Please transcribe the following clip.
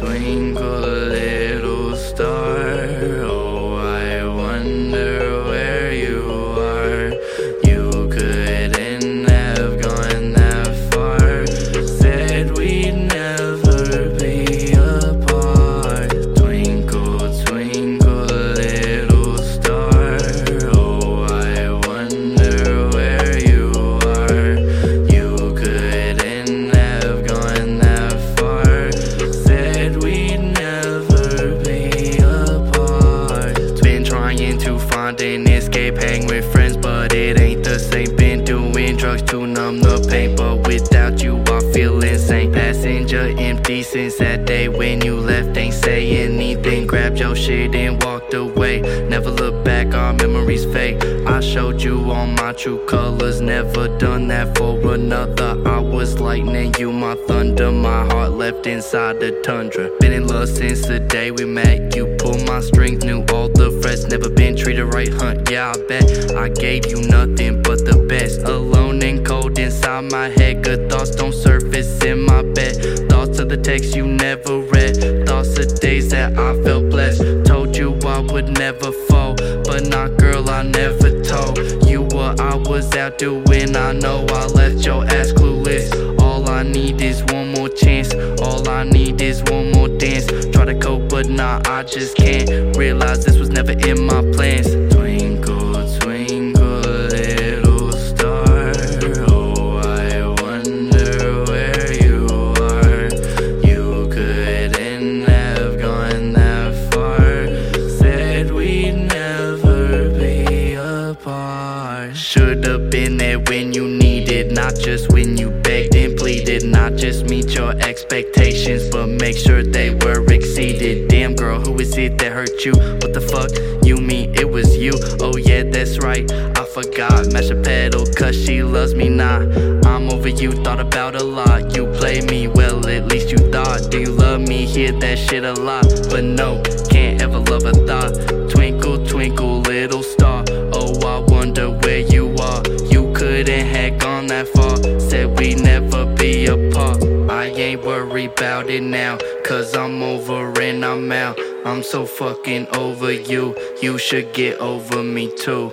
twinkle, little star. Oh, I wonder where you are. You couldn't have gone that far. Said we'd never be apart. Twinkle, twinkle, little star. Oh, I wonder where you are. You couldn't have gone that far. Said we'd never be apart. Been trying to find an escape, hang with friends, but it ain't the same. Been doing drugs to numb the pain, but without you I feel insane. Passenger empty since that day when you left. Ain't say anything, grabbed your shit and walked away. Never look back, our memories fade. I showed you all my true colors, never done that for another. I was lightning, you my thunder. My heart left inside the tundra. Been in love since the day we met. You pulled my strings, knew all the threats. Never been treated right, huh? Yeah, I bet. I gave you nothing but the best. Alone and cold inside my head. Good thoughts don't surface in my bed. Thoughts of the text you never read. Thoughts of days that I felt blessed. Told you I would never fall, but not, girl, I never told you what I was out doing. I know I left your ass clueless. All I need is one more chance. All I need is one more dance. Try to cope, but nah, I just can't. Realize this was never in my plans. Twinkle, twinkle, little star. Oh, I wonder where you are. You couldn't have gone that far. Said we'd never be apart. Should've been there when you needed, not just when you begged and pleaded. Not just meet your expectations, but make sure they were exceeded. Damn, girl, who is it that hurt you? What the fuck you mean it was you? Oh yeah, that's right, I forgot. Mash a pedal cause she loves me, nah, I'm over you. Thought about a lot, you played me well, at least you thought. Do you love me? Hear that shit a lot, but no, can't ever love a thought. Twinkle, twinkle, little star. Oh, I wonder where you are. You couldn't have gone that far. Said we'd never be apart. I ain't worried about it now, cause I'm over and I'm out. I'm so fucking over you. You should get over me too.